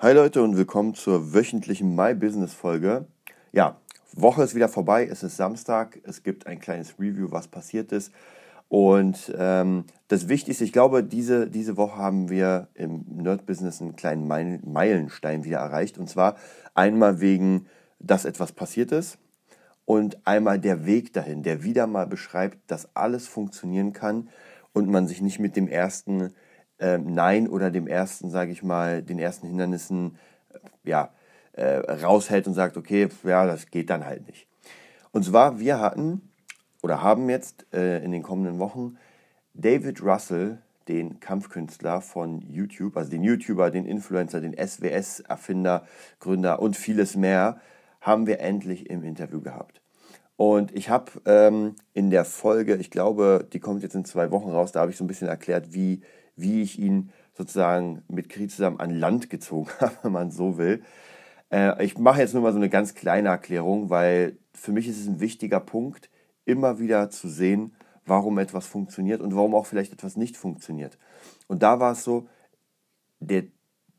Hi Leute und willkommen zur wöchentlichen My Business Folge. Ja, Woche ist wieder vorbei, es ist Samstag, es gibt ein kleines Review, was passiert ist. Und das Wichtigste, ich glaube, diese Woche haben wir im NerdBusiness einen kleinen Meilenstein wieder erreicht. Und zwar einmal wegen, dass etwas passiert ist und einmal der Weg dahin, der wieder mal beschreibt, dass alles funktionieren kann und man sich nicht mit dem ersten Nein oder dem ersten, sage ich mal, den ersten Hindernissen raushält und sagt, okay, ja, das geht dann halt nicht. Und zwar, wir hatten oder haben jetzt in den kommenden Wochen David Rüssel, den Kampfkünstler von YouTube, also den YouTuber, den Influencer, den SWS-Erfinder, Gründer und vieles mehr, haben wir endlich im Interview gehabt. Und ich habe in der Folge, ich glaube, die kommt jetzt in 2 Wochen raus, da habe ich so ein bisschen erklärt, wie ich ihn sozusagen mit Kri zusammen an Land gezogen habe, wenn man so will. Ich mache jetzt nur mal so eine ganz kleine Erklärung, weil für mich ist es ein wichtiger Punkt, immer wieder zu sehen, warum etwas funktioniert und warum auch vielleicht etwas nicht funktioniert. Und da war es so, der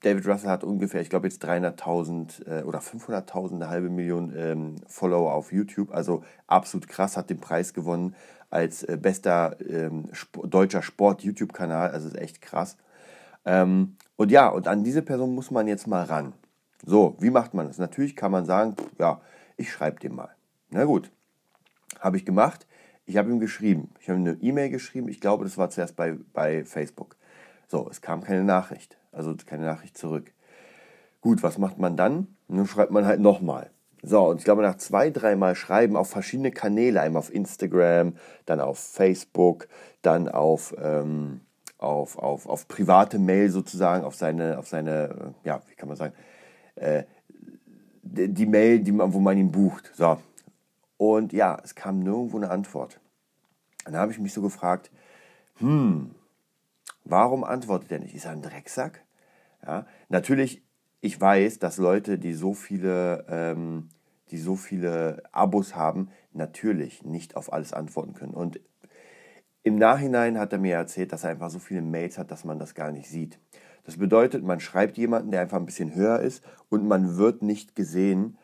David Rüssel hat ungefähr, ich glaube jetzt 300.000 oder 500.000, eine halbe Million Follower auf YouTube, also absolut krass, hat den Preis gewonnen als bester deutscher Sport-YouTube-Kanal, also ist echt krass. Und ja, und an diese Person muss man jetzt mal ran. So, wie macht man das? Natürlich kann man sagen, ja, ich schreibe dem mal. Na gut, habe ich gemacht, ich habe ihm geschrieben, ich habe ihm eine E-Mail geschrieben, ich glaube, das war zuerst bei Facebook. So, es kam keine Nachricht, also keine Nachricht zurück. Gut, was macht man dann? Nun schreibt man halt nochmal. So, und ich glaube, nach 2-3 Mal Schreiben auf verschiedene Kanäle, einmal auf Instagram, dann auf Facebook, dann auf private Mail sozusagen, auf seine ja, wie kann man sagen, die Mail, wo man ihn bucht. So, und ja, es kam nirgendwo eine Antwort. Dann habe ich mich so gefragt, warum antwortet er nicht? Ist er ein Drecksack? Ja, natürlich. Ich weiß, dass Leute, die so viele Abos haben, natürlich nicht auf alles antworten können. Und im Nachhinein hat er mir erzählt, dass er einfach so viele Mails hat, dass man das gar nicht sieht. Das bedeutet, man schreibt jemanden, der einfach ein bisschen höher ist und man wird nicht gesehen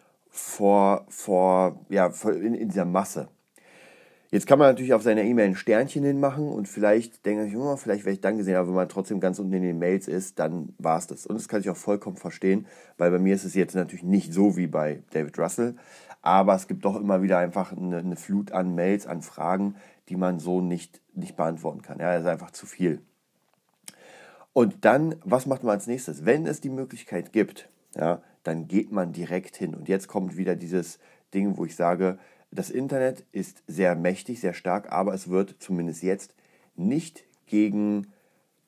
in dieser Masse. Jetzt kann man natürlich auf seiner E-Mail ein Sternchen hinmachen und vielleicht denke ich, vielleicht werde ich dann gesehen, aber wenn man trotzdem ganz unten in den Mails ist, dann war es das. Und das kann ich auch vollkommen verstehen, weil bei mir ist es jetzt natürlich nicht so wie bei David Rüssel, aber es gibt doch immer wieder einfach eine Flut an Mails, an Fragen, die man so nicht beantworten kann. Ja, das ist einfach zu viel. Und dann, was macht man als nächstes? Wenn es die Möglichkeit gibt, ja, dann geht man direkt hin. Und jetzt kommt wieder dieses Ding, wo ich sage, das Internet ist sehr mächtig, sehr stark, aber es wird zumindest jetzt nicht gegen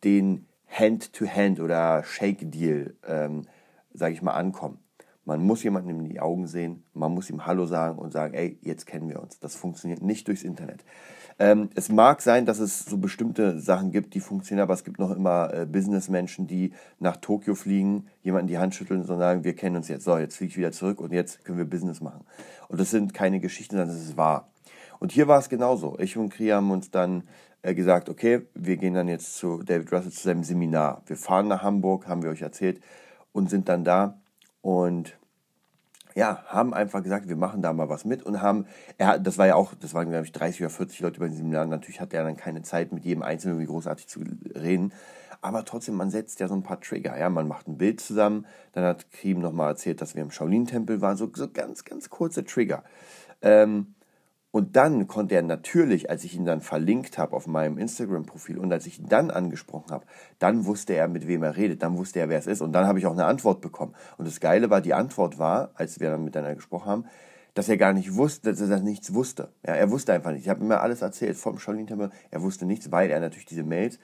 den Hand-to-Hand oder Shake-Deal, sage ich mal, ankommen. Man muss jemandem in die Augen sehen, man muss ihm Hallo sagen und sagen, ey, jetzt kennen wir uns. Das funktioniert nicht durchs Internet. Es mag sein, dass es so bestimmte Sachen gibt, die funktionieren, aber es gibt noch immer Businessmenschen, die nach Tokio fliegen, jemanden die Hand schütteln und sagen, wir kennen uns jetzt. So, jetzt fliege ich wieder zurück und jetzt können wir Business machen. Und das sind keine Geschichten, sondern das ist wahr. Und hier war es genauso. Ich und Kri haben uns dann gesagt, okay, wir gehen dann jetzt zu David Rüssel zu seinem Seminar. Wir fahren nach Hamburg, haben wir euch erzählt, und sind dann da. Und ja, haben einfach gesagt, wir machen da mal was mit und das waren glaube ich 30 oder 40 Leute bei den Seminaren. Natürlich hat er dann keine Zeit, mit jedem Einzelnen großartig zu reden, aber trotzdem, man setzt ja so ein paar Trigger, ja, man macht ein Bild zusammen, dann hat Krim nochmal erzählt, dass wir im Shaolin-Tempel waren, so ganz, ganz kurze Trigger. Und dann konnte er natürlich, als ich ihn dann verlinkt habe auf meinem Instagram-Profil und als ich ihn dann angesprochen habe, dann wusste er, mit wem er redet, dann wusste er, wer es ist und dann habe ich auch eine Antwort bekommen. Und das Geile war, die Antwort war, als wir dann miteinander gesprochen haben, dass er gar nicht wusste, dass er nichts wusste. Ja, er wusste einfach nicht. Ich habe ihm ja alles erzählt vom Shaolin-Tempel. Er wusste nichts, weil er natürlich diese Mails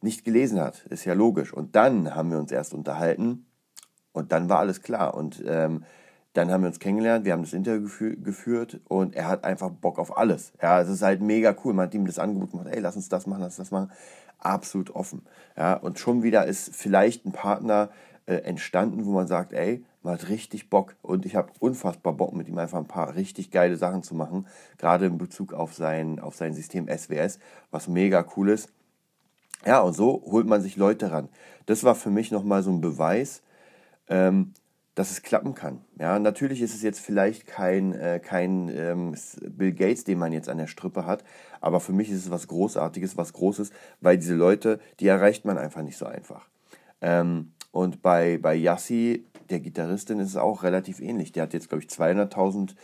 nicht gelesen hat. Ist ja logisch. Und dann haben wir uns erst unterhalten und dann war alles klar. Und dann haben wir uns kennengelernt, wir haben das Interview geführt und er hat einfach Bock auf alles. Ja, es ist halt mega cool. Man hat ihm das Angebot gemacht, ey, lass uns das machen. Absolut offen. Ja, und schon wieder ist vielleicht ein Partner entstanden, wo man sagt, ey, man hat richtig Bock. Und ich habe unfassbar Bock, mit ihm einfach ein paar richtig geile Sachen zu machen, gerade in Bezug auf sein System SWS, was mega cool ist. Ja, und so holt man sich Leute ran. Das war für mich nochmal so ein Beweis, dass es klappen kann. Ja, natürlich ist es jetzt vielleicht kein Bill Gates, den man jetzt an der Strippe hat, aber für mich ist es was Großartiges, was Großes, weil diese Leute, die erreicht man einfach nicht so einfach. Und bei Yassi, der Gitarristin, ist es auch relativ ähnlich. Der hat jetzt, glaube ich, 200.000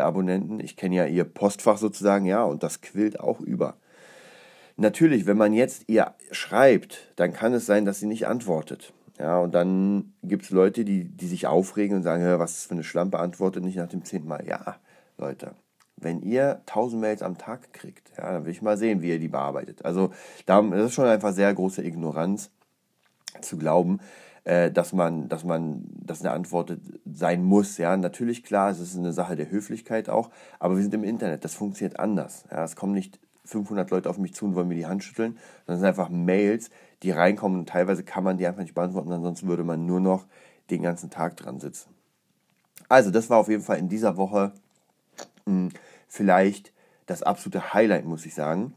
Abonnenten. Ich kenne ja ihr Postfach sozusagen, ja, und das quillt auch über. Natürlich, wenn man jetzt ihr schreibt, dann kann es sein, dass sie nicht antwortet. Ja, und dann gibt es Leute, die sich aufregen und sagen, ja, was für eine Schlampe, antwortet nicht nach dem 10. Mal. Ja, Leute, wenn ihr 1000 Mails am Tag kriegt, ja, dann will ich mal sehen, wie ihr die bearbeitet. Also das ist schon einfach sehr große Ignoranz zu glauben, dass eine Antwort sein muss. Ja, natürlich, klar, es ist eine Sache der Höflichkeit auch, aber wir sind im Internet, das funktioniert anders. Ja, es kommen nicht 500 Leute auf mich zu und wollen mir die Hand schütteln, sondern es sind einfach Mails, die reinkommen, und teilweise kann man die einfach nicht beantworten, ansonsten würde man nur noch den ganzen Tag dran sitzen. Also das war auf jeden Fall in dieser Woche vielleicht das absolute Highlight, muss ich sagen.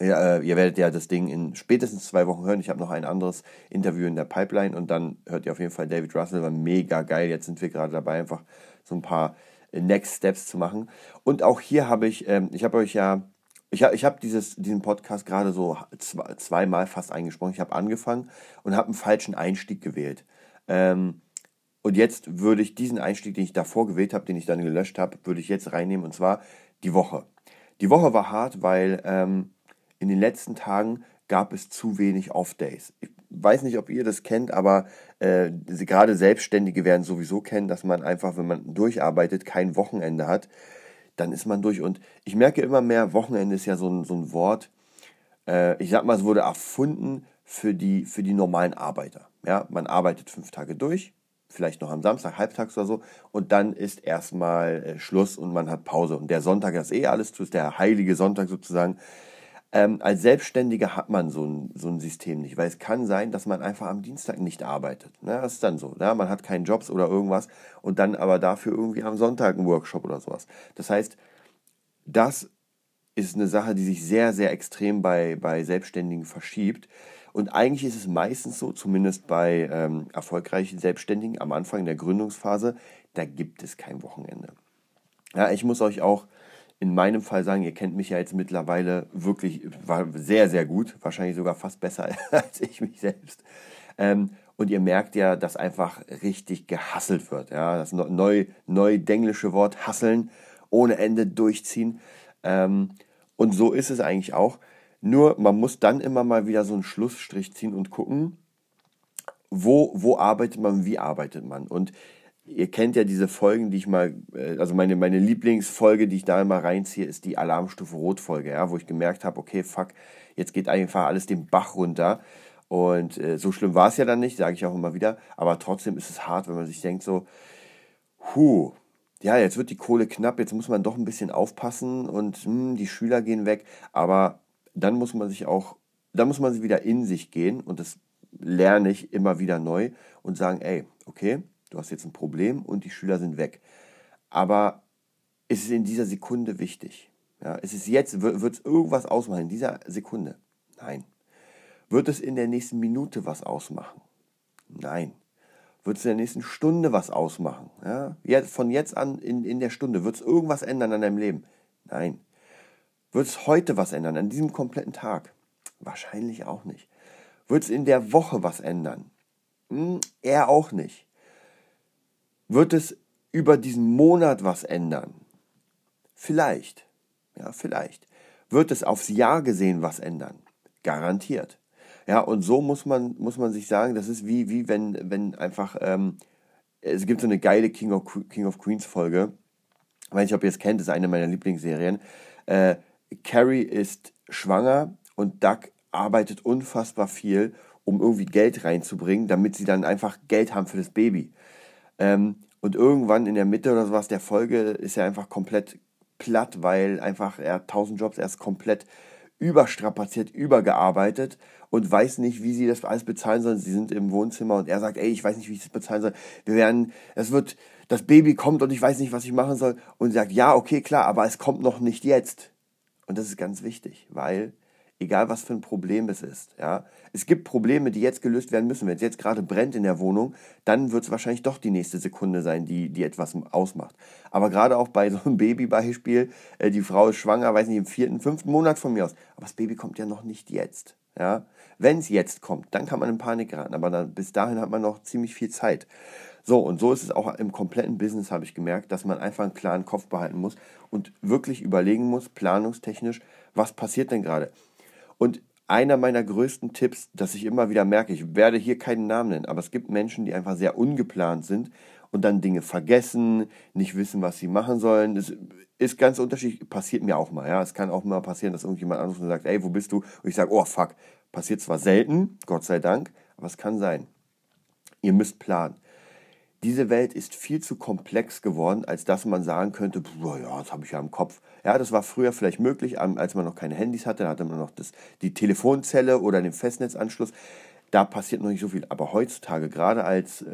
Ja, ihr werdet ja das Ding in spätestens 2 Wochen hören. Ich habe noch ein anderes Interview in der Pipeline und dann hört ihr auf jeden Fall David Rüssel, war mega geil. Jetzt sind wir gerade dabei, einfach so ein paar Next Steps zu machen. Und auch hier habe ich, ich habe diesen Podcast gerade so zweimal fast eingesprochen. Ich habe angefangen und habe einen falschen Einstieg gewählt. Und jetzt würde ich diesen Einstieg, den ich davor gewählt habe, den ich dann gelöscht habe, würde ich jetzt reinnehmen, und zwar die Woche. Die Woche war hart, weil in den letzten Tagen gab es zu wenig Off-Days. Ich weiß nicht, ob ihr das kennt, aber gerade Selbstständige werden sowieso kennen, dass man einfach, wenn man durcharbeitet, kein Wochenende hat. Dann ist man durch, und ich merke immer mehr, Wochenende ist ja so ein Wort, ich sag mal, es wurde erfunden für die normalen Arbeiter. Ja, man arbeitet 5 Tage durch, vielleicht noch am Samstag, halbtags oder so, und dann ist erstmal Schluss und man hat Pause. Und der Sonntag ist alles zu, ist der heilige Sonntag sozusagen. Als Selbstständiger hat man so ein System nicht, weil es kann sein, dass man einfach am Dienstag nicht arbeitet. Na, das ist dann so. Na? Man hat keinen Jobs oder irgendwas und dann aber dafür irgendwie am Sonntag einen Workshop oder sowas. Das heißt, das ist eine Sache, die sich sehr, sehr extrem bei Selbstständigen verschiebt. Und eigentlich ist es meistens so, zumindest bei erfolgreichen Selbstständigen am Anfang der Gründungsphase, da gibt es kein Wochenende. Ja, ich muss euch auch in meinem Fall sagen, ihr kennt mich ja jetzt mittlerweile wirklich sehr, sehr gut, wahrscheinlich sogar fast besser als ich mich selbst. Und ihr merkt ja, dass einfach richtig gehasselt wird. Ja? Das neudenglische Wort, hasseln, ohne Ende durchziehen. Und so ist es eigentlich auch. Nur man muss dann immer mal wieder so einen Schlussstrich ziehen und gucken, wo arbeitet man, wie arbeitet man. Und ihr kennt ja diese Folgen, die ich mal, also meine Lieblingsfolge, die ich da immer reinziehe, ist die Alarmstufe Rot-Folge, ja, wo ich gemerkt habe, okay, fuck, jetzt geht einfach alles den Bach runter. Und so schlimm war es ja dann nicht, sage ich auch immer wieder, aber trotzdem ist es hart, wenn man sich denkt so, ja, jetzt wird die Kohle knapp, jetzt muss man doch ein bisschen aufpassen und die Schüler gehen weg, aber dann muss man sich wieder in sich gehen, und das lerne ich immer wieder neu und sagen, ey, okay, du hast jetzt ein Problem und die Schüler sind weg. Aber ist es in dieser Sekunde wichtig? Ja, ist es jetzt, wird es irgendwas ausmachen in dieser Sekunde? Nein. Wird es in der nächsten Minute was ausmachen? Nein. Wird es in der nächsten Stunde was ausmachen? Ja, von jetzt an in der Stunde. Wird es irgendwas ändern an deinem Leben? Nein. Wird es heute was ändern, an diesem kompletten Tag? Wahrscheinlich auch nicht. Wird es in der Woche was ändern? Eher auch nicht. Wird es über diesen Monat was ändern? Vielleicht. Ja, vielleicht. Wird es aufs Jahr gesehen was ändern? Garantiert. Ja, und so muss man sich sagen, das ist wie wenn einfach, es gibt so eine geile King of Queens Folge, ich weiß nicht, ob ihr es kennt, das ist eine meiner Lieblingsserien. Carrie ist schwanger und Doug arbeitet unfassbar viel, um irgendwie Geld reinzubringen, damit sie dann einfach Geld haben für das Baby. Und irgendwann in der Mitte oder sowas der Folge ist er einfach komplett platt, weil einfach er 1000 Jobs, er ist komplett überstrapaziert, übergearbeitet und weiß nicht, wie sie das alles bezahlen sollen. Sie sind im Wohnzimmer und er sagt, ey, ich weiß nicht, wie ich das bezahlen soll. Das Baby kommt und ich weiß nicht, was ich machen soll. Und sie sagt, ja, okay, klar, aber es kommt noch nicht jetzt. Und das ist ganz wichtig, weil Egal, was für ein Problem es ist. Ja? Es gibt Probleme, die jetzt gelöst werden müssen. Wenn es jetzt gerade brennt in der Wohnung, dann wird es wahrscheinlich doch die nächste Sekunde sein, die etwas ausmacht. Aber gerade auch bei so einem Babybeispiel, die Frau ist schwanger, weiß nicht, im 4., 5. Monat von mir aus. Aber das Baby kommt ja noch nicht jetzt. Ja? Wenn es jetzt kommt, dann kann man in Panik geraten. Aber dann, bis dahin hat man noch ziemlich viel Zeit. So, und so ist es auch im kompletten Business, habe ich gemerkt, dass man einfach einen klaren Kopf behalten muss und wirklich überlegen muss, planungstechnisch, was passiert denn gerade? Und einer meiner größten Tipps, dass ich immer wieder merke, ich werde hier keinen Namen nennen, aber es gibt Menschen, die einfach sehr ungeplant sind und dann Dinge vergessen, nicht wissen, was sie machen sollen. Das ist ganz unterschiedlich, passiert mir auch mal. Ja, es kann auch mal passieren, dass irgendjemand anderes sagt, ey, wo bist du? Und ich sage, oh, fuck. Passiert zwar selten, Gott sei Dank, aber es kann sein. Ihr müsst planen. Diese Welt ist viel zu komplex geworden, als dass man sagen könnte, ja, das habe ich ja im Kopf. Ja, das war früher vielleicht möglich, als man noch keine Handys hatte, da hatte man noch die Telefonzelle oder den Festnetzanschluss. Da passiert noch nicht so viel. Aber heutzutage, gerade als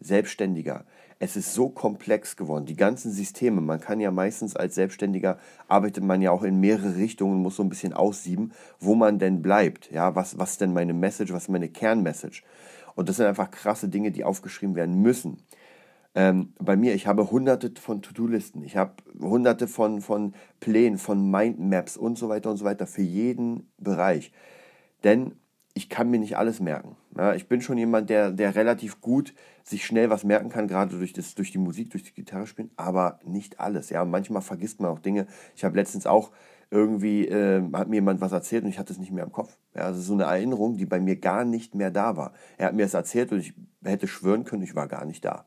Selbstständiger, es ist so komplex geworden. Die ganzen Systeme, man kann ja meistens als Selbstständiger, arbeitet man ja auch in mehrere Richtungen, muss so ein bisschen aussieben, wo man denn bleibt. Ja, was denn meine Message, was ist meine Kernmessage? Und das sind einfach krasse Dinge, die aufgeschrieben werden müssen. Bei mir, ich habe hunderte von To-Do-Listen, ich habe hunderte von Plänen, von Mindmaps und so weiter für jeden Bereich. Denn ich kann mir nicht alles merken. Ja, ich bin schon jemand, der relativ gut sich schnell was merken kann, gerade durch die Musik, durch das Gitarre spielen, aber nicht alles. Ja, manchmal vergisst man auch Dinge. Ich habe letztens auch irgendwie, hat mir jemand was erzählt und ich hatte es nicht mehr im Kopf. Ja, das ist so eine Erinnerung, die bei mir gar nicht mehr da war. Er hat mir das erzählt und ich hätte schwören können, ich war gar nicht da.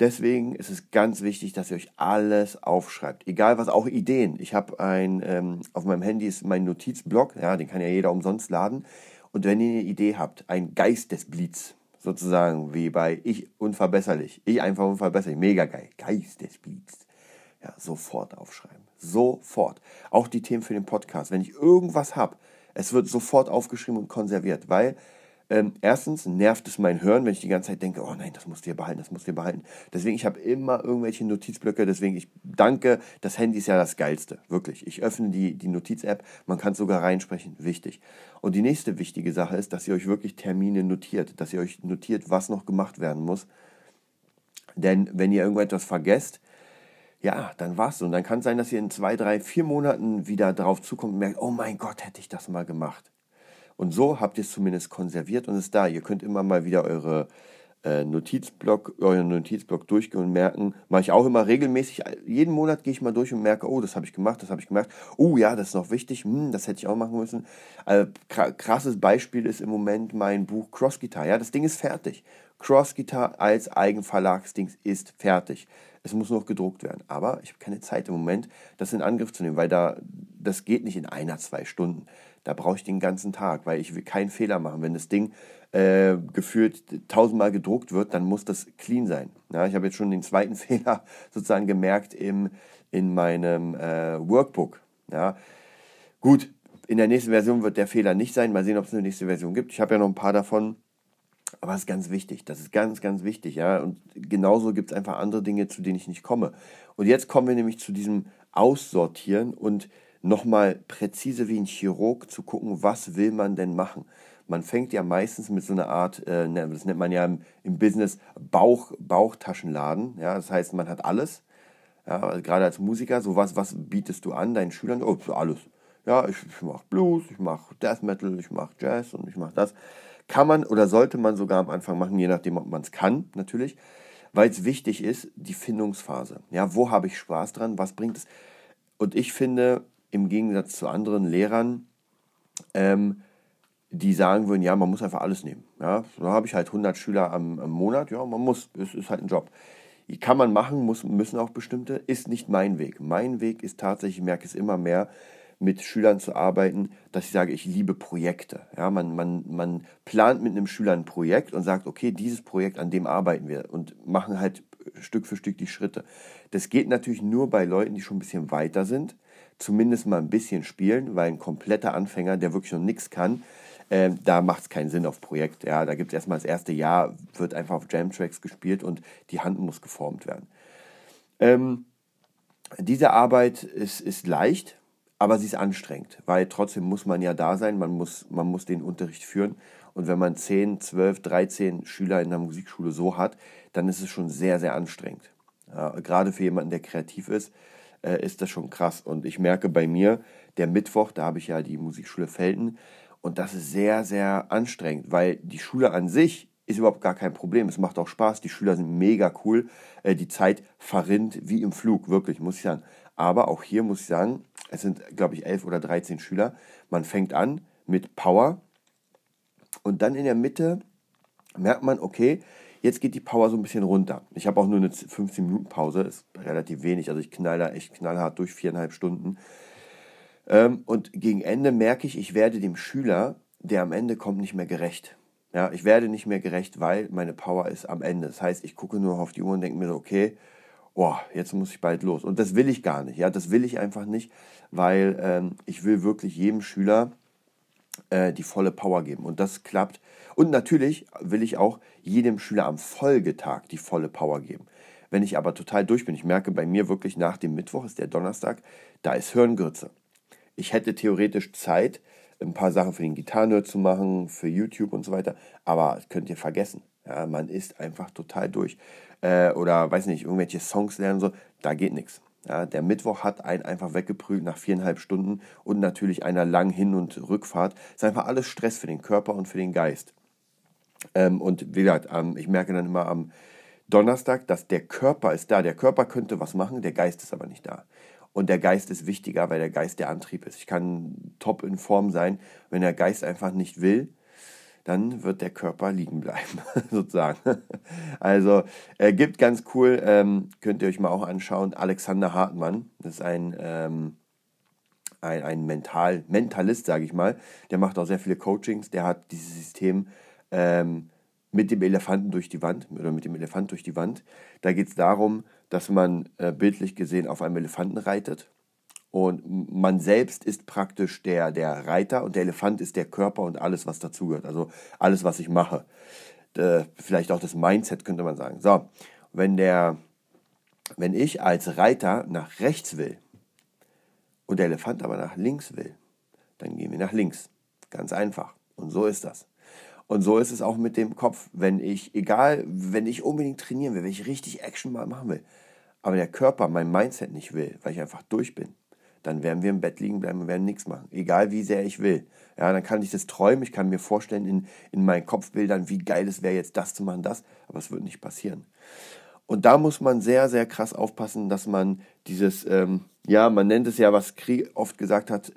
Deswegen ist es ganz wichtig, dass ihr euch alles aufschreibt. Egal was, auch Ideen. Ich habe auf meinem Handy ist mein Notizblock, ja, den kann ja jeder umsonst laden. Und wenn ihr eine Idee habt, ein Geist des Blitz, sozusagen, wie bei Ich Unverbesserlich, Ich einfach unverbesserlich, mega geil, Geist des Blitz. Ja, sofort aufschreiben, sofort. Auch die Themen für den Podcast, wenn ich irgendwas habe, es wird sofort aufgeschrieben und konserviert, weil erstens nervt es mein Hören, wenn ich die ganze Zeit denke, oh nein, das musst du hier behalten, das musst du hier behalten. Deswegen, ich habe immer irgendwelche Notizblöcke, deswegen, ich danke, das Handy ist ja das Geilste, wirklich. Ich öffne die Notiz-App, man kann es sogar reinsprechen, wichtig. Und die nächste wichtige Sache ist, dass ihr euch wirklich Termine notiert, dass ihr euch notiert, was noch gemacht werden muss. Denn wenn ihr irgendetwas vergesst, ja, dann war's so. Und dann kann es sein, dass ihr in 2, 3, 4 Monaten wieder drauf zukommt und merkt, oh mein Gott, hätte ich das mal gemacht. Und so habt ihr es zumindest konserviert und ist da. Ihr könnt immer mal wieder euren Notizblock durchgehen und merken, mache ich auch immer regelmäßig, jeden Monat gehe ich mal durch und merke, oh, das habe ich gemacht, oh ja, das ist noch wichtig, das hätte ich auch machen müssen. Krasses Beispiel ist im Moment mein Buch Cross Guitar. Ja, das Ding ist fertig. Cross Guitar als Eigenverlagsdings ist fertig. Es muss noch gedruckt werden, aber ich habe keine Zeit im Moment, das in Angriff zu nehmen, weil das geht nicht in 1, 2 Stunden. Da brauche ich den ganzen Tag, weil ich will keinen Fehler machen. Wenn das Ding gefühlt 1000-mal gedruckt wird, dann muss das clean sein. Ja, ich habe jetzt schon den zweiten Fehler sozusagen gemerkt in meinem Workbook. Ja, gut, in der nächsten Version wird der Fehler nicht sein. Mal sehen, ob es eine nächste Version gibt. Ich habe ja noch ein paar davon. Aber es ist ganz wichtig, das ist ganz, ganz wichtig, ja. Und genauso gibt es einfach andere Dinge, zu denen ich nicht komme. Und jetzt kommen wir nämlich zu diesem Aussortieren und nochmal präzise wie ein Chirurg zu gucken, was will man denn machen. Man fängt ja meistens mit so einer Art, das nennt man ja im Business Bauchtaschenladen, ja. Das heißt, man hat alles, ja, also gerade als Musiker, sowas, was bietest du an deinen Schülern? Oh, alles. Ja, ich mache Blues, ich mache Death Metal, ich mache Jazz und ich mache das. Kann man oder sollte man sogar am Anfang machen, je nachdem, ob man es kann, natürlich, weil es wichtig ist, die Findungsphase. Ja, wo habe ich Spaß dran, was bringt es? Und ich finde, im Gegensatz zu anderen Lehrern, die sagen würden, ja, man muss einfach alles nehmen. Ja, so habe ich halt 100 Schüler am Monat, ja, man muss, es ist halt ein Job. Kann man machen, müssen auch bestimmte, ist nicht mein Weg. Mein Weg ist tatsächlich, ich merke es immer mehr, mit Schülern zu arbeiten, dass ich sage, ich liebe Projekte. Ja, man plant mit einem Schüler ein Projekt und sagt, okay, dieses Projekt, an dem arbeiten wir und machen halt Stück für Stück die Schritte. Das geht natürlich nur bei Leuten, die schon ein bisschen weiter sind, zumindest mal ein bisschen spielen, weil ein kompletter Anfänger, der wirklich noch nichts kann, da macht es keinen Sinn auf Projekt. Ja, da gibt es erstmal das erste Jahr, wird einfach auf Jam-Tracks gespielt und die Hand muss geformt werden. Diese Arbeit ist leicht, Aber sie ist anstrengend, weil trotzdem muss man ja da sein, man muss den Unterricht führen. Und wenn man 10, 12, 13 Schüler in der Musikschule so hat, dann ist es schon sehr, sehr anstrengend. Ja, gerade für jemanden, der kreativ ist, ist das schon krass. Und ich merke bei mir, der Mittwoch, da habe ich ja die Musikschule Felten, und das ist sehr, sehr anstrengend, weil die Schule an sich ist überhaupt gar kein Problem. Es macht auch Spaß, die Schüler sind mega cool, die Zeit verrinnt wie im Flug, wirklich, muss ich sagen. Aber auch hier muss ich sagen, es sind, glaube ich, 11 oder 13 Schüler. Man fängt an mit Power und dann in der Mitte merkt man, okay, jetzt geht die Power so ein bisschen runter. Ich habe auch nur eine 15-Minuten-Pause, ist relativ wenig, also ich knall da echt knallhart durch, 4,5 Stunden. Und gegen Ende merke ich, ich werde dem Schüler, der am Ende kommt, nicht mehr gerecht. Ja, ich werde nicht mehr gerecht, weil meine Power ist am Ende. Das heißt, ich gucke nur auf die Uhr und denke mir so, okay, boah, jetzt muss ich bald los. Und das will ich gar nicht. Ja, das will ich einfach nicht, weil ich will wirklich jedem Schüler die volle Power geben. Und das klappt. Und natürlich will ich auch jedem Schüler am Folgetag die volle Power geben. Wenn ich aber total durch bin, ich merke bei mir wirklich, nach dem Mittwoch ist der Donnerstag, da ist Hirngürze. Ich hätte theoretisch Zeit, ein paar Sachen für den Gitarrenhört zu machen, für YouTube und so weiter, aber das könnt ihr vergessen. Ja, man ist einfach total durch. Oder, weiß nicht, irgendwelche Songs lernen, so, da geht nichts. Ja, der Mittwoch hat einen einfach weggeprügelt nach 4,5 Stunden und natürlich einer langen Hin- und Rückfahrt. Das ist einfach alles Stress für den Körper und für den Geist. Und wie gesagt, ich merke dann immer am Donnerstag, dass der Körper ist da. Der Körper könnte was machen, der Geist ist aber nicht da. Und der Geist ist wichtiger, weil der Geist der Antrieb ist. Ich kann top in Form sein, wenn der Geist einfach nicht will, dann wird der Körper liegen bleiben, sozusagen. Also, gibt ganz cool, könnt ihr euch mal auch anschauen, Alexander Hartmann, das ist ein Mentalist, sage ich mal, der macht auch sehr viele Coachings, der hat dieses System mit dem Elefant durch die Wand. Da geht es darum, dass man bildlich gesehen auf einem Elefanten reitet. Und man selbst ist praktisch der Reiter und der Elefant ist der Körper und alles, was dazugehört. Also alles, was ich mache. Vielleicht auch das Mindset, könnte man sagen. So, wenn ich als Reiter nach rechts will und der Elefant aber nach links will, dann gehen wir nach links. Ganz einfach. Und so ist das. Und so ist es auch mit dem Kopf. Wenn ich unbedingt trainieren will, wenn ich richtig Action mal machen will, aber der Körper mein Mindset nicht will, weil ich einfach durch bin, dann werden wir im Bett liegen bleiben und werden nichts machen. Egal wie sehr ich will. Ja, dann kann ich das träumen, ich kann mir vorstellen in meinen Kopfbildern, wie geil es wäre, jetzt das zu machen, das, aber es wird nicht passieren. Und da muss man sehr, sehr krass aufpassen, dass man dieses, man nennt es ja, was Krieg oft gesagt hat,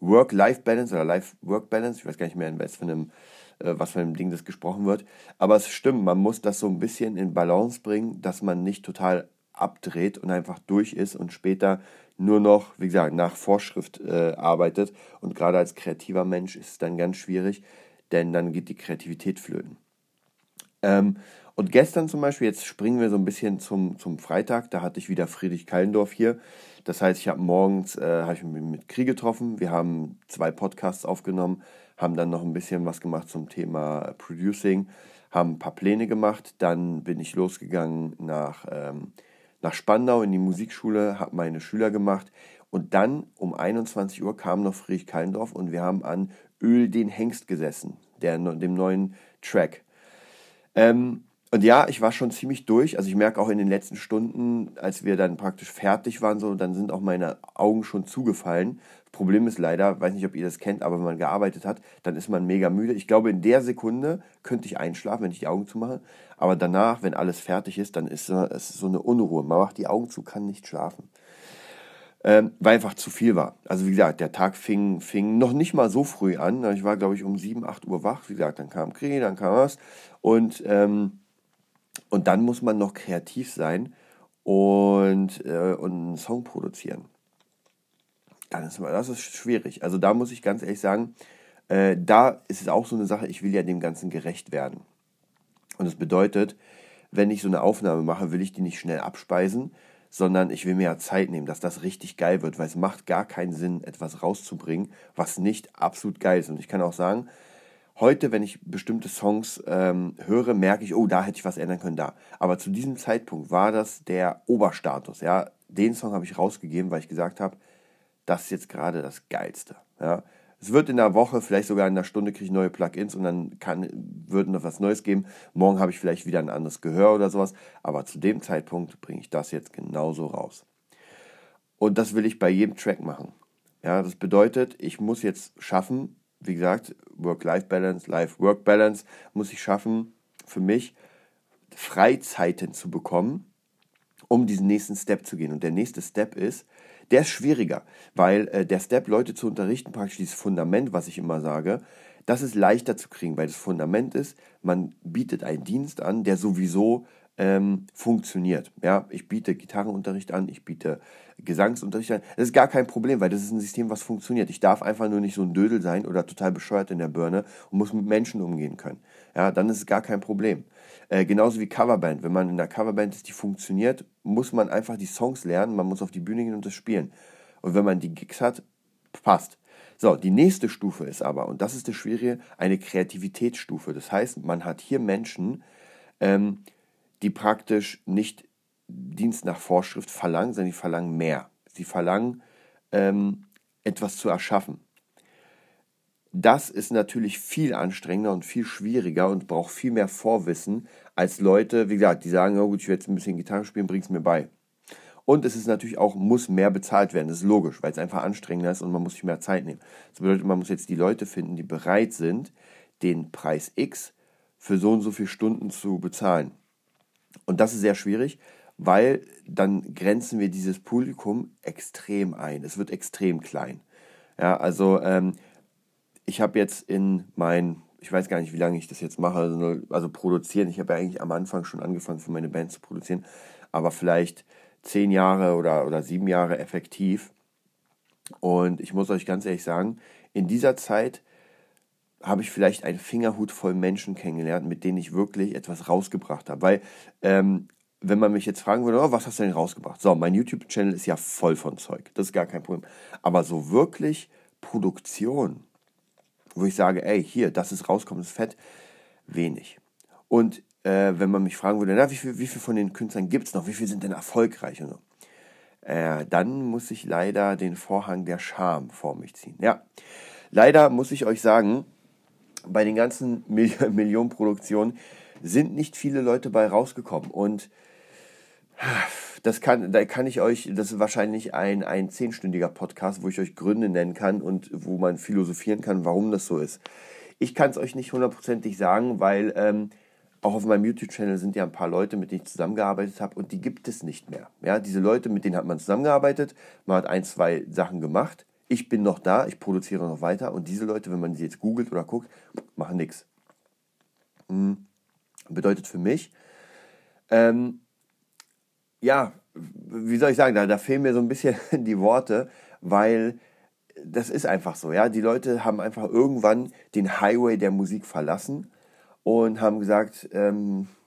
Work-Life-Balance oder Life-Work-Balance, ich weiß gar nicht mehr, was von dem Ding das gesprochen wird, aber es stimmt, man muss das so ein bisschen in Balance bringen, dass man nicht total abdreht und einfach durch ist und später nur noch, wie gesagt, nach Vorschrift arbeitet. Und gerade als kreativer Mensch ist es dann ganz schwierig, denn dann geht die Kreativität flöten. Und gestern zum Beispiel, jetzt springen wir so ein bisschen zum Freitag, da hatte ich wieder Friedrich Keilendorf hier. Das heißt, ich habe morgens mich mit Krieg getroffen, wir haben 2 Podcasts aufgenommen, haben dann noch ein bisschen was gemacht zum Thema Producing, haben ein paar Pläne gemacht, dann bin ich losgegangen nach Spandau in die Musikschule, habe meine Schüler gemacht und dann um 21 Uhr kam noch Friedrich Keilendorf und wir haben an Öl den Hengst gesessen, dem neuen Track. Und ja, ich war schon ziemlich durch, also ich merke auch in den letzten Stunden, als wir dann praktisch fertig waren, so, dann sind auch meine Augen schon zugefallen. Problem ist leider, weiß nicht, ob ihr das kennt, aber wenn man gearbeitet hat, dann ist man mega müde. Ich glaube, in der Sekunde könnte ich einschlafen, wenn ich die Augen zumache. Aber danach, wenn alles fertig ist, dann ist es so eine Unruhe. Man macht die Augen zu, kann nicht schlafen. Weil einfach zu viel war. Also wie gesagt, der Tag fing noch nicht mal so früh an. Ich war, glaube ich, um 7, 8 Uhr wach. Wie gesagt, dann kam Krieg, dann kam was. Und dann muss man noch kreativ sein und einen Song produzieren. Das ist schwierig. Also da muss ich ganz ehrlich sagen, da ist es auch so eine Sache, ich will ja dem Ganzen gerecht werden. Und das bedeutet, wenn ich so eine Aufnahme mache, will ich die nicht schnell abspeisen, sondern ich will mir ja Zeit nehmen, dass das richtig geil wird, weil es macht gar keinen Sinn, etwas rauszubringen, was nicht absolut geil ist. Und ich kann auch sagen, heute, wenn ich bestimmte Songs höre, merke ich, oh, da hätte ich was ändern können, da. Aber zu diesem Zeitpunkt war das der Oberstatus. Ja? Den Song habe ich rausgegeben, weil ich gesagt habe, das ist jetzt gerade das Geilste. Ja. Es wird in der Woche, vielleicht sogar in einer Stunde kriege ich neue Plugins und dann wird noch was Neues geben. Morgen habe ich vielleicht wieder ein anderes Gehör oder sowas. Aber zu dem Zeitpunkt bringe ich das jetzt genauso raus. Und das will ich bei jedem Track machen. Ja, das bedeutet, ich muss jetzt schaffen, wie gesagt, Work-Life-Balance, Life-Work-Balance muss ich schaffen, für mich Freizeiten zu bekommen, um diesen nächsten Step zu gehen. Und der nächste Step ist, der ist schwieriger, weil der Step, Leute zu unterrichten, praktisch dieses Fundament, was ich immer sage, das ist leichter zu kriegen, weil das Fundament ist, man bietet einen Dienst an, der sowieso funktioniert. Ja, ich biete Gitarrenunterricht an, ich biete Gesangsunterricht an. Das ist gar kein Problem, weil das ist ein System, was funktioniert. Ich darf einfach nur nicht so ein Dödel sein oder total bescheuert in der Birne und muss mit Menschen umgehen können. Ja, dann ist es gar kein Problem. Genauso wie Coverband. Wenn man in einer Coverband ist, die funktioniert, muss man einfach die Songs lernen, man muss auf die Bühne gehen und das spielen. Und wenn man die Gigs hat, passt. So, die nächste Stufe ist aber, und das ist das Schwierige, eine Kreativitätsstufe. Das heißt, man hat hier Menschen, die praktisch nicht Dienst nach Vorschrift verlangen, sondern die verlangen mehr. Sie verlangen, etwas zu erschaffen. Das ist natürlich viel anstrengender und viel schwieriger und braucht viel mehr Vorwissen als Leute, wie gesagt, die sagen, oh gut, ich werde jetzt ein bisschen Gitarre spielen, bring's mir bei. Und es ist natürlich auch, muss mehr bezahlt werden, das ist logisch, weil es einfach anstrengender ist und man muss sich mehr Zeit nehmen. Das bedeutet, man muss jetzt die Leute finden, die bereit sind, den Preis X für so und so viele Stunden zu bezahlen. Und das ist sehr schwierig, weil dann grenzen wir dieses Publikum extrem ein. Es wird extrem klein. Ja, also ich habe jetzt ich weiß gar nicht, wie lange ich das jetzt mache, also produzieren. Ich habe ja eigentlich am Anfang schon angefangen, für meine Band zu produzieren, aber vielleicht 10 Jahre oder 7 Jahre effektiv. Und ich muss euch ganz ehrlich sagen, in dieser Zeit habe ich vielleicht einen Fingerhut voll Menschen kennengelernt, mit denen ich wirklich etwas rausgebracht habe. Weil, wenn man mich jetzt fragen würde, oh, was hast du denn rausgebracht? So, mein YouTube-Channel ist ja voll von Zeug. Das ist gar kein Problem. Aber so wirklich Produktion, wo ich sage, ey, hier, das ist rauskommen, das ist fett, wenig. Und wenn man mich fragen würde, na, wie viel von den Künstlern gibt es noch? Wie viel sind denn erfolgreich? Und so, dann muss ich leider den Vorhang der Scham vor mich ziehen. Ja, leider muss ich euch sagen, bei den ganzen Millionenproduktionen sind nicht viele Leute bei rausgekommen. Und das ist wahrscheinlich ein 10-stündiger Podcast, wo ich euch Gründe nennen kann und wo man philosophieren kann, warum das so ist. Ich kann es euch nicht hundertprozentig sagen, weil auch auf meinem YouTube-Channel sind ja ein paar Leute, mit denen ich zusammengearbeitet habe und die gibt es nicht mehr. Ja, diese Leute, mit denen hat man zusammengearbeitet, man hat 1, 2 Sachen gemacht. Ich bin noch da, ich produziere noch weiter und diese Leute, wenn man sie jetzt googelt oder guckt, machen nichts. Bedeutet für mich, wie soll ich sagen, da fehlen mir so ein bisschen die Worte, weil das ist einfach so, ja, die Leute haben einfach irgendwann den Highway der Musik verlassen und haben gesagt,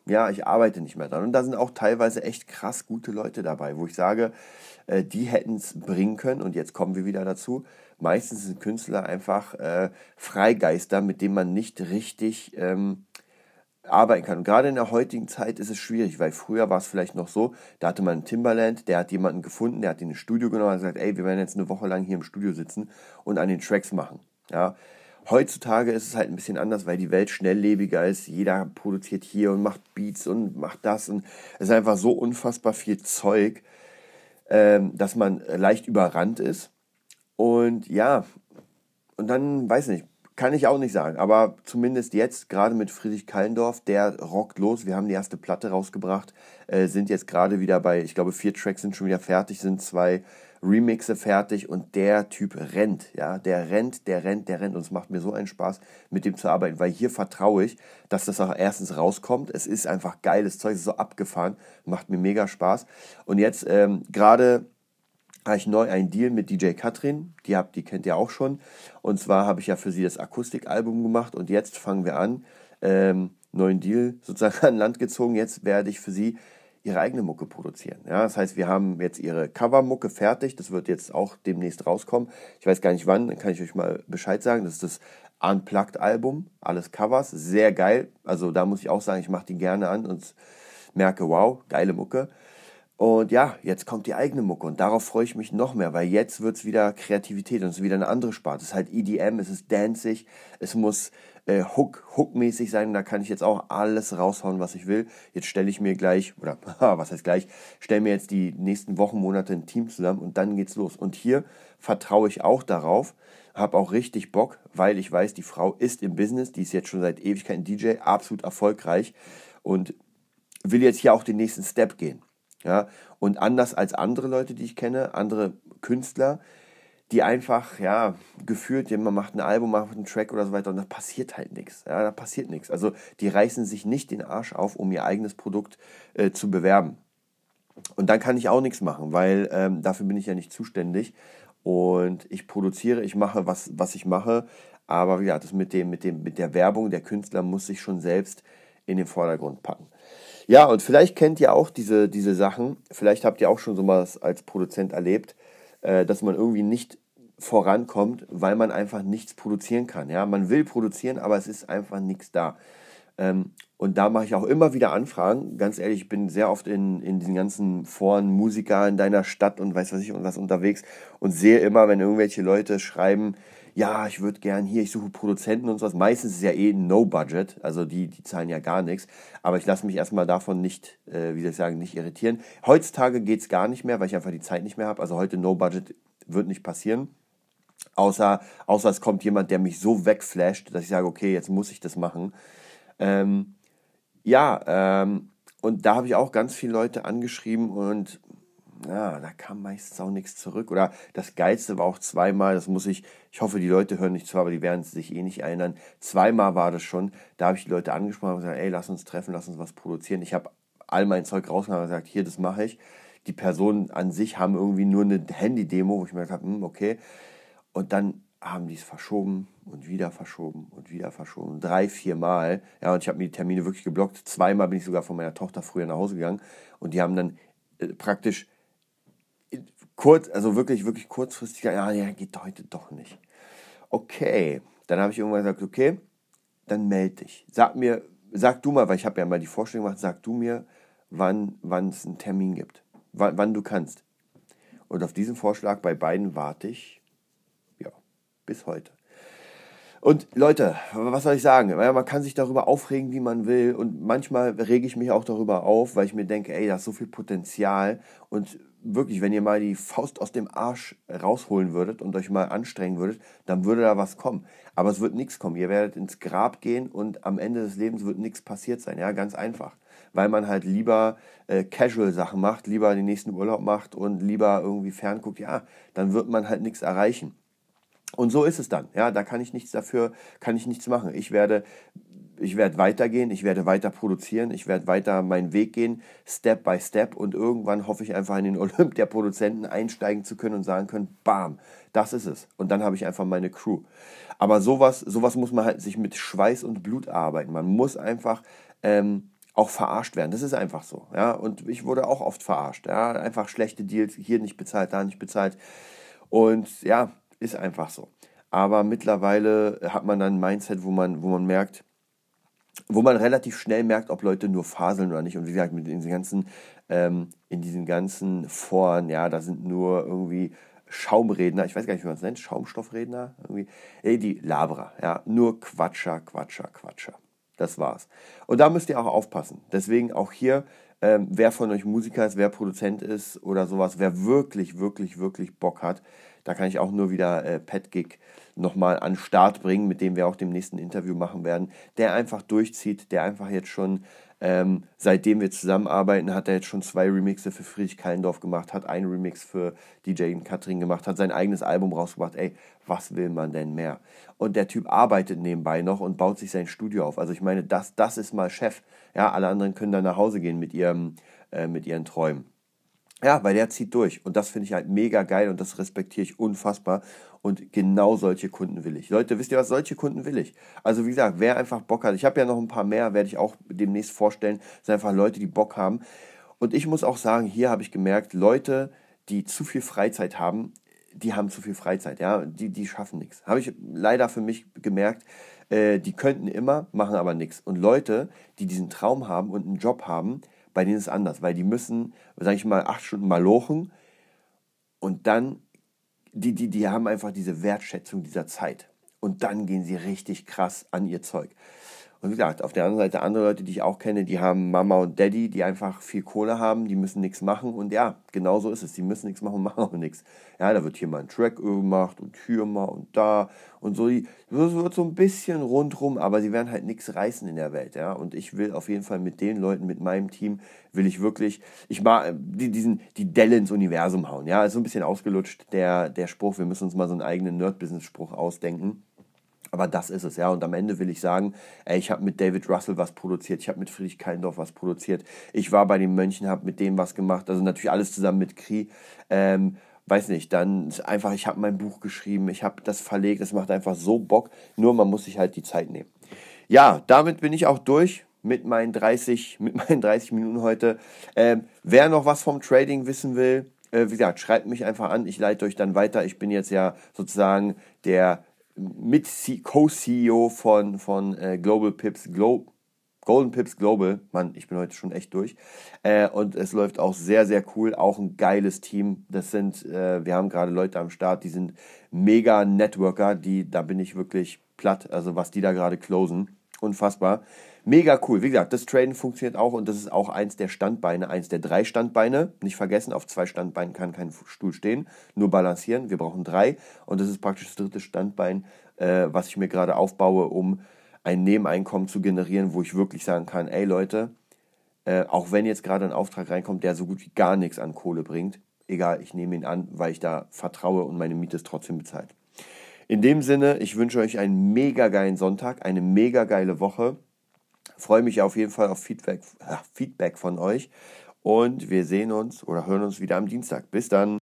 ich arbeite nicht mehr dran. Und da sind auch teilweise echt krass gute Leute dabei, wo ich sage, die hätten es bringen können. Und jetzt kommen wir wieder dazu. Meistens sind Künstler einfach Freigeister, mit denen man nicht richtig arbeiten kann. Und gerade in der heutigen Zeit ist es schwierig, weil früher war es vielleicht noch so, da hatte man einen Timbaland, der hat jemanden gefunden, der hat ihn ins Studio genommen und gesagt, ey, wir werden jetzt eine Woche lang hier im Studio sitzen und an den Tracks machen. Ja. Heutzutage ist es halt ein bisschen anders, weil die Welt schnelllebiger ist. Jeder produziert hier und macht Beats und macht das. Und es ist einfach so unfassbar viel Zeug, dass man leicht überrannt ist. Und ja, und dann, weiß nicht, kann ich auch nicht sagen. Aber zumindest jetzt, gerade mit Friedrich Keilendorf, der rockt los. Wir haben die erste Platte rausgebracht, sind jetzt gerade wieder bei, ich glaube, 4 Tracks sind schon wieder fertig, sind 2... Remixe fertig und der Typ rennt, ja, der rennt und es macht mir so einen Spaß, mit dem zu arbeiten, weil hier vertraue ich, dass das auch erstens rauskommt, es ist einfach geiles Zeug, es ist so abgefahren, macht mir mega Spaß und jetzt gerade habe ich neu einen Deal mit DJ Katrin, die kennt ihr auch schon und zwar habe ich ja für sie das Akustikalbum gemacht und jetzt fangen wir an, neuen Deal sozusagen an Land gezogen, jetzt werde ich für sie ihre eigene Mucke produzieren. Ja, das heißt, wir haben jetzt ihre Covermucke fertig. Das wird jetzt auch demnächst rauskommen. Ich weiß gar nicht wann, dann kann ich euch mal Bescheid sagen. Das ist das Unplugged-Album, alles Covers, sehr geil. Also da muss ich auch sagen, ich mache die gerne an und merke, wow, geile Mucke. Und ja, jetzt kommt die eigene Mucke und darauf freue ich mich noch mehr, weil jetzt wird es wieder Kreativität und es ist wieder eine andere Sparte. Es ist halt EDM, es ist danceig, es muss hookmäßig sein, da kann ich jetzt auch alles raushauen, was ich will. Jetzt stelle ich mir gleich, oder was heißt gleich, stelle mir jetzt die nächsten Wochen, Monate ein Team zusammen und dann geht's los. Und hier vertraue ich auch darauf, habe auch richtig Bock, weil ich weiß, die Frau ist im Business, die ist jetzt schon seit Ewigkeiten DJ, absolut erfolgreich und will jetzt hier auch den nächsten Step gehen. Ja, und anders als andere Leute, die ich kenne, andere Künstler, die einfach, ja, gefühlt, man macht ein Album, macht einen Track oder so weiter und da passiert halt nichts. Ja, da passiert nichts. Also die reißen sich nicht den Arsch auf, um ihr eigenes Produkt zu bewerben. Und dann kann ich auch nichts machen, weil dafür bin ich ja nicht zuständig. Und ich produziere, ich mache, was ich mache, aber ja, das mit der Werbung, der Künstler muss sich schon selbst in den Vordergrund packen. Ja, und vielleicht kennt ihr auch diese Sachen, vielleicht habt ihr auch schon so mal als Produzent erlebt, dass man irgendwie nicht vorankommt, weil man einfach nichts produzieren kann. Ja? Man will produzieren, aber es ist einfach nichts da. Und da mache ich auch immer wieder Anfragen. Ganz ehrlich, ich bin sehr oft in diesen ganzen Foren Musiker in deiner Stadt und weiß was ich und was unterwegs und sehe immer, wenn irgendwelche Leute schreiben, ja, ich würde gern hier, ich suche Produzenten und sowas. Meistens ist es ja eh No-Budget, also die zahlen ja gar nichts. Aber ich lasse mich erstmal davon nicht, nicht irritieren. Heutzutage geht es gar nicht mehr, weil ich einfach die Zeit nicht mehr habe. Also heute No-Budget wird nicht passieren. Außer es kommt jemand, der mich so wegflasht, dass ich sage, okay, jetzt muss ich das machen. Und da habe ich auch ganz viele Leute angeschrieben und ja, da kam meistens auch nichts zurück. Oder das Geilste war auch zweimal, ich hoffe, die Leute hören nicht zu, aber die werden sich eh nicht erinnern. Zweimal war das schon, da habe ich die Leute angesprochen und gesagt, ey, lass uns treffen, lass uns was produzieren. Ich habe all mein Zeug rausgenommen und gesagt, hier, das mache ich. Die Personen an sich haben irgendwie nur eine Handy-Demo, wo ich mir gedacht habe, okay. Und dann haben die es verschoben und wieder verschoben und wieder verschoben. 3-4 Mal. Ja, und ich habe mir die Termine wirklich geblockt. 2-mal bin ich sogar von meiner Tochter früher nach Hause gegangen und die haben dann praktisch wirklich kurzfristig, ja, geht heute doch nicht. Okay, dann habe ich irgendwann gesagt, okay, dann melde dich. Sag du mal, weil ich habe ja mal die Vorstellung gemacht, sag du mir, wann es einen Termin gibt, wann du kannst. Und auf diesen Vorschlag bei beiden warte ich, ja, bis heute. Und Leute, was soll ich sagen? Man kann sich darüber aufregen, wie man will und manchmal rege ich mich auch darüber auf, weil ich mir denke, ey, da ist so viel Potenzial und wirklich, wenn ihr mal die Faust aus dem Arsch rausholen würdet und euch mal anstrengen würdet, dann würde da was kommen. Aber es wird nichts kommen. Ihr werdet ins Grab gehen und am Ende des Lebens wird nichts passiert sein. Ja, ganz einfach. Weil man halt lieber Casual-Sachen macht, lieber den nächsten Urlaub macht und lieber irgendwie fernguckt. Ja, dann wird man halt nichts erreichen. Und so ist es dann. Ja, da kann ich nichts dafür, kann ich nichts machen. Ich werde weitergehen, ich werde weiter produzieren, ich werde weiter meinen Weg gehen, Step by Step und irgendwann hoffe ich einfach in den Olymp der Produzenten einsteigen zu können und sagen können, bam, das ist es. Und dann habe ich einfach meine Crew. Aber sowas muss man halt sich mit Schweiß und Blut arbeiten. Man muss einfach auch verarscht werden. Das ist einfach so. Ja? Und ich wurde auch oft verarscht. Ja? Einfach schlechte Deals, hier nicht bezahlt, da nicht bezahlt. Und ja, ist einfach so. Aber mittlerweile hat man dann ein Mindset, wo man relativ schnell merkt, ob Leute nur faseln oder nicht. Und wie gesagt, in diesen ganzen Foren, ja, da sind nur irgendwie Schaumredner, ich weiß gar nicht, wie man es nennt, Schaumstoffredner, irgendwie, die Laberer, ja, nur Quatscher. Das war's. Und da müsst ihr auch aufpassen. Deswegen auch hier, wer von euch Musiker ist, wer Produzent ist oder sowas, wer wirklich, wirklich, wirklich Bock hat, da kann ich auch nur wieder Pat Gig nochmal an den Start bringen, mit dem wir auch dem nächsten Interview machen werden, der einfach durchzieht, der einfach jetzt schon, seitdem wir zusammenarbeiten, hat er jetzt schon 2 Remixe für Friedrich Keilendorf gemacht, hat einen Remix für DJ Katrin gemacht, hat sein eigenes Album rausgebracht, ey, was will man denn mehr? Und der Typ arbeitet nebenbei noch und baut sich sein Studio auf. Also ich meine, das ist mal Chef. Ja, alle anderen können dann nach Hause gehen mit ihren Träumen. Ja, weil der zieht durch und das finde ich halt mega geil und das respektiere ich unfassbar und genau solche Kunden will ich. Leute, wisst ihr was? Solche Kunden will ich. Also wie gesagt, wer einfach Bock hat, ich habe ja noch ein paar mehr, werde ich auch demnächst vorstellen, das sind einfach Leute, die Bock haben und ich muss auch sagen, hier habe ich gemerkt, Leute, die zu viel Freizeit haben, die haben zu viel Freizeit, ja, die schaffen nichts. Habe ich leider für mich gemerkt, die könnten immer, machen aber nichts und Leute, die diesen Traum haben und einen Job haben, Bei denen ist es anders, weil die müssen, sage ich mal, 8 Stunden malochen und dann, die haben einfach diese Wertschätzung dieser Zeit. Und dann gehen sie richtig krass an ihr Zeug. Und wie gesagt, auf der anderen Seite andere Leute, die ich auch kenne, die haben Mama und Daddy, die einfach viel Kohle haben, die müssen nichts machen. Und ja, genau so ist es. Die müssen nichts machen und machen auch nichts. Ja, da wird hier mal ein Track gemacht und hier mal und da und so. Das wird so ein bisschen rundrum, aber sie werden halt nichts reißen in der Welt. Ja, und ich will auf jeden Fall mit den Leuten, mit meinem Team, will ich wirklich, ich mag die Delle ins Universum hauen. Ja, ist so ein bisschen ausgelutscht, der Spruch. Wir müssen uns mal so einen eigenen Nerd-Business-Spruch ausdenken. Aber das ist es, ja. Und am Ende will ich sagen, ey, ich habe mit David Rüssel was produziert, ich habe mit Friedrich Keilendorf was produziert, ich war bei den Mönchen, habe mit denen was gemacht, also natürlich alles zusammen mit Kri, weiß nicht, dann ist einfach, ich habe mein Buch geschrieben, ich habe das verlegt, das macht einfach so Bock, nur man muss sich halt die Zeit nehmen. Ja, damit bin ich auch durch mit meinen 30 Minuten heute. Wer noch was vom Trading wissen will, wie gesagt, schreibt mich einfach an, ich leite euch dann weiter, ich bin jetzt ja sozusagen der mit Co-CEO von Golden Pips Global. Mann, ich bin heute schon echt durch. Und es läuft auch sehr, sehr cool. Auch ein geiles Team. Wir haben gerade Leute am Start, die sind mega Networker. Da bin ich wirklich platt. Also was die da gerade closen. Unfassbar. Mega cool. Wie gesagt, das Traden funktioniert auch und das ist auch eins der 3 Standbeine. Nicht vergessen, auf 2 Standbeinen kann kein Stuhl stehen, nur balancieren. Wir brauchen 3 und das ist praktisch das 3. Standbein, was ich mir gerade aufbaue, um ein Nebeneinkommen zu generieren, wo ich wirklich sagen kann, ey Leute, auch wenn jetzt gerade ein Auftrag reinkommt, der so gut wie gar nichts an Kohle bringt, egal, ich nehme ihn an, weil ich da vertraue und meine Miete ist trotzdem bezahlt. In dem Sinne, ich wünsche euch einen mega geilen Sonntag, eine mega geile Woche. Freue mich auf jeden Fall auf Feedback von euch und wir sehen uns oder hören uns wieder am Dienstag. Bis dann.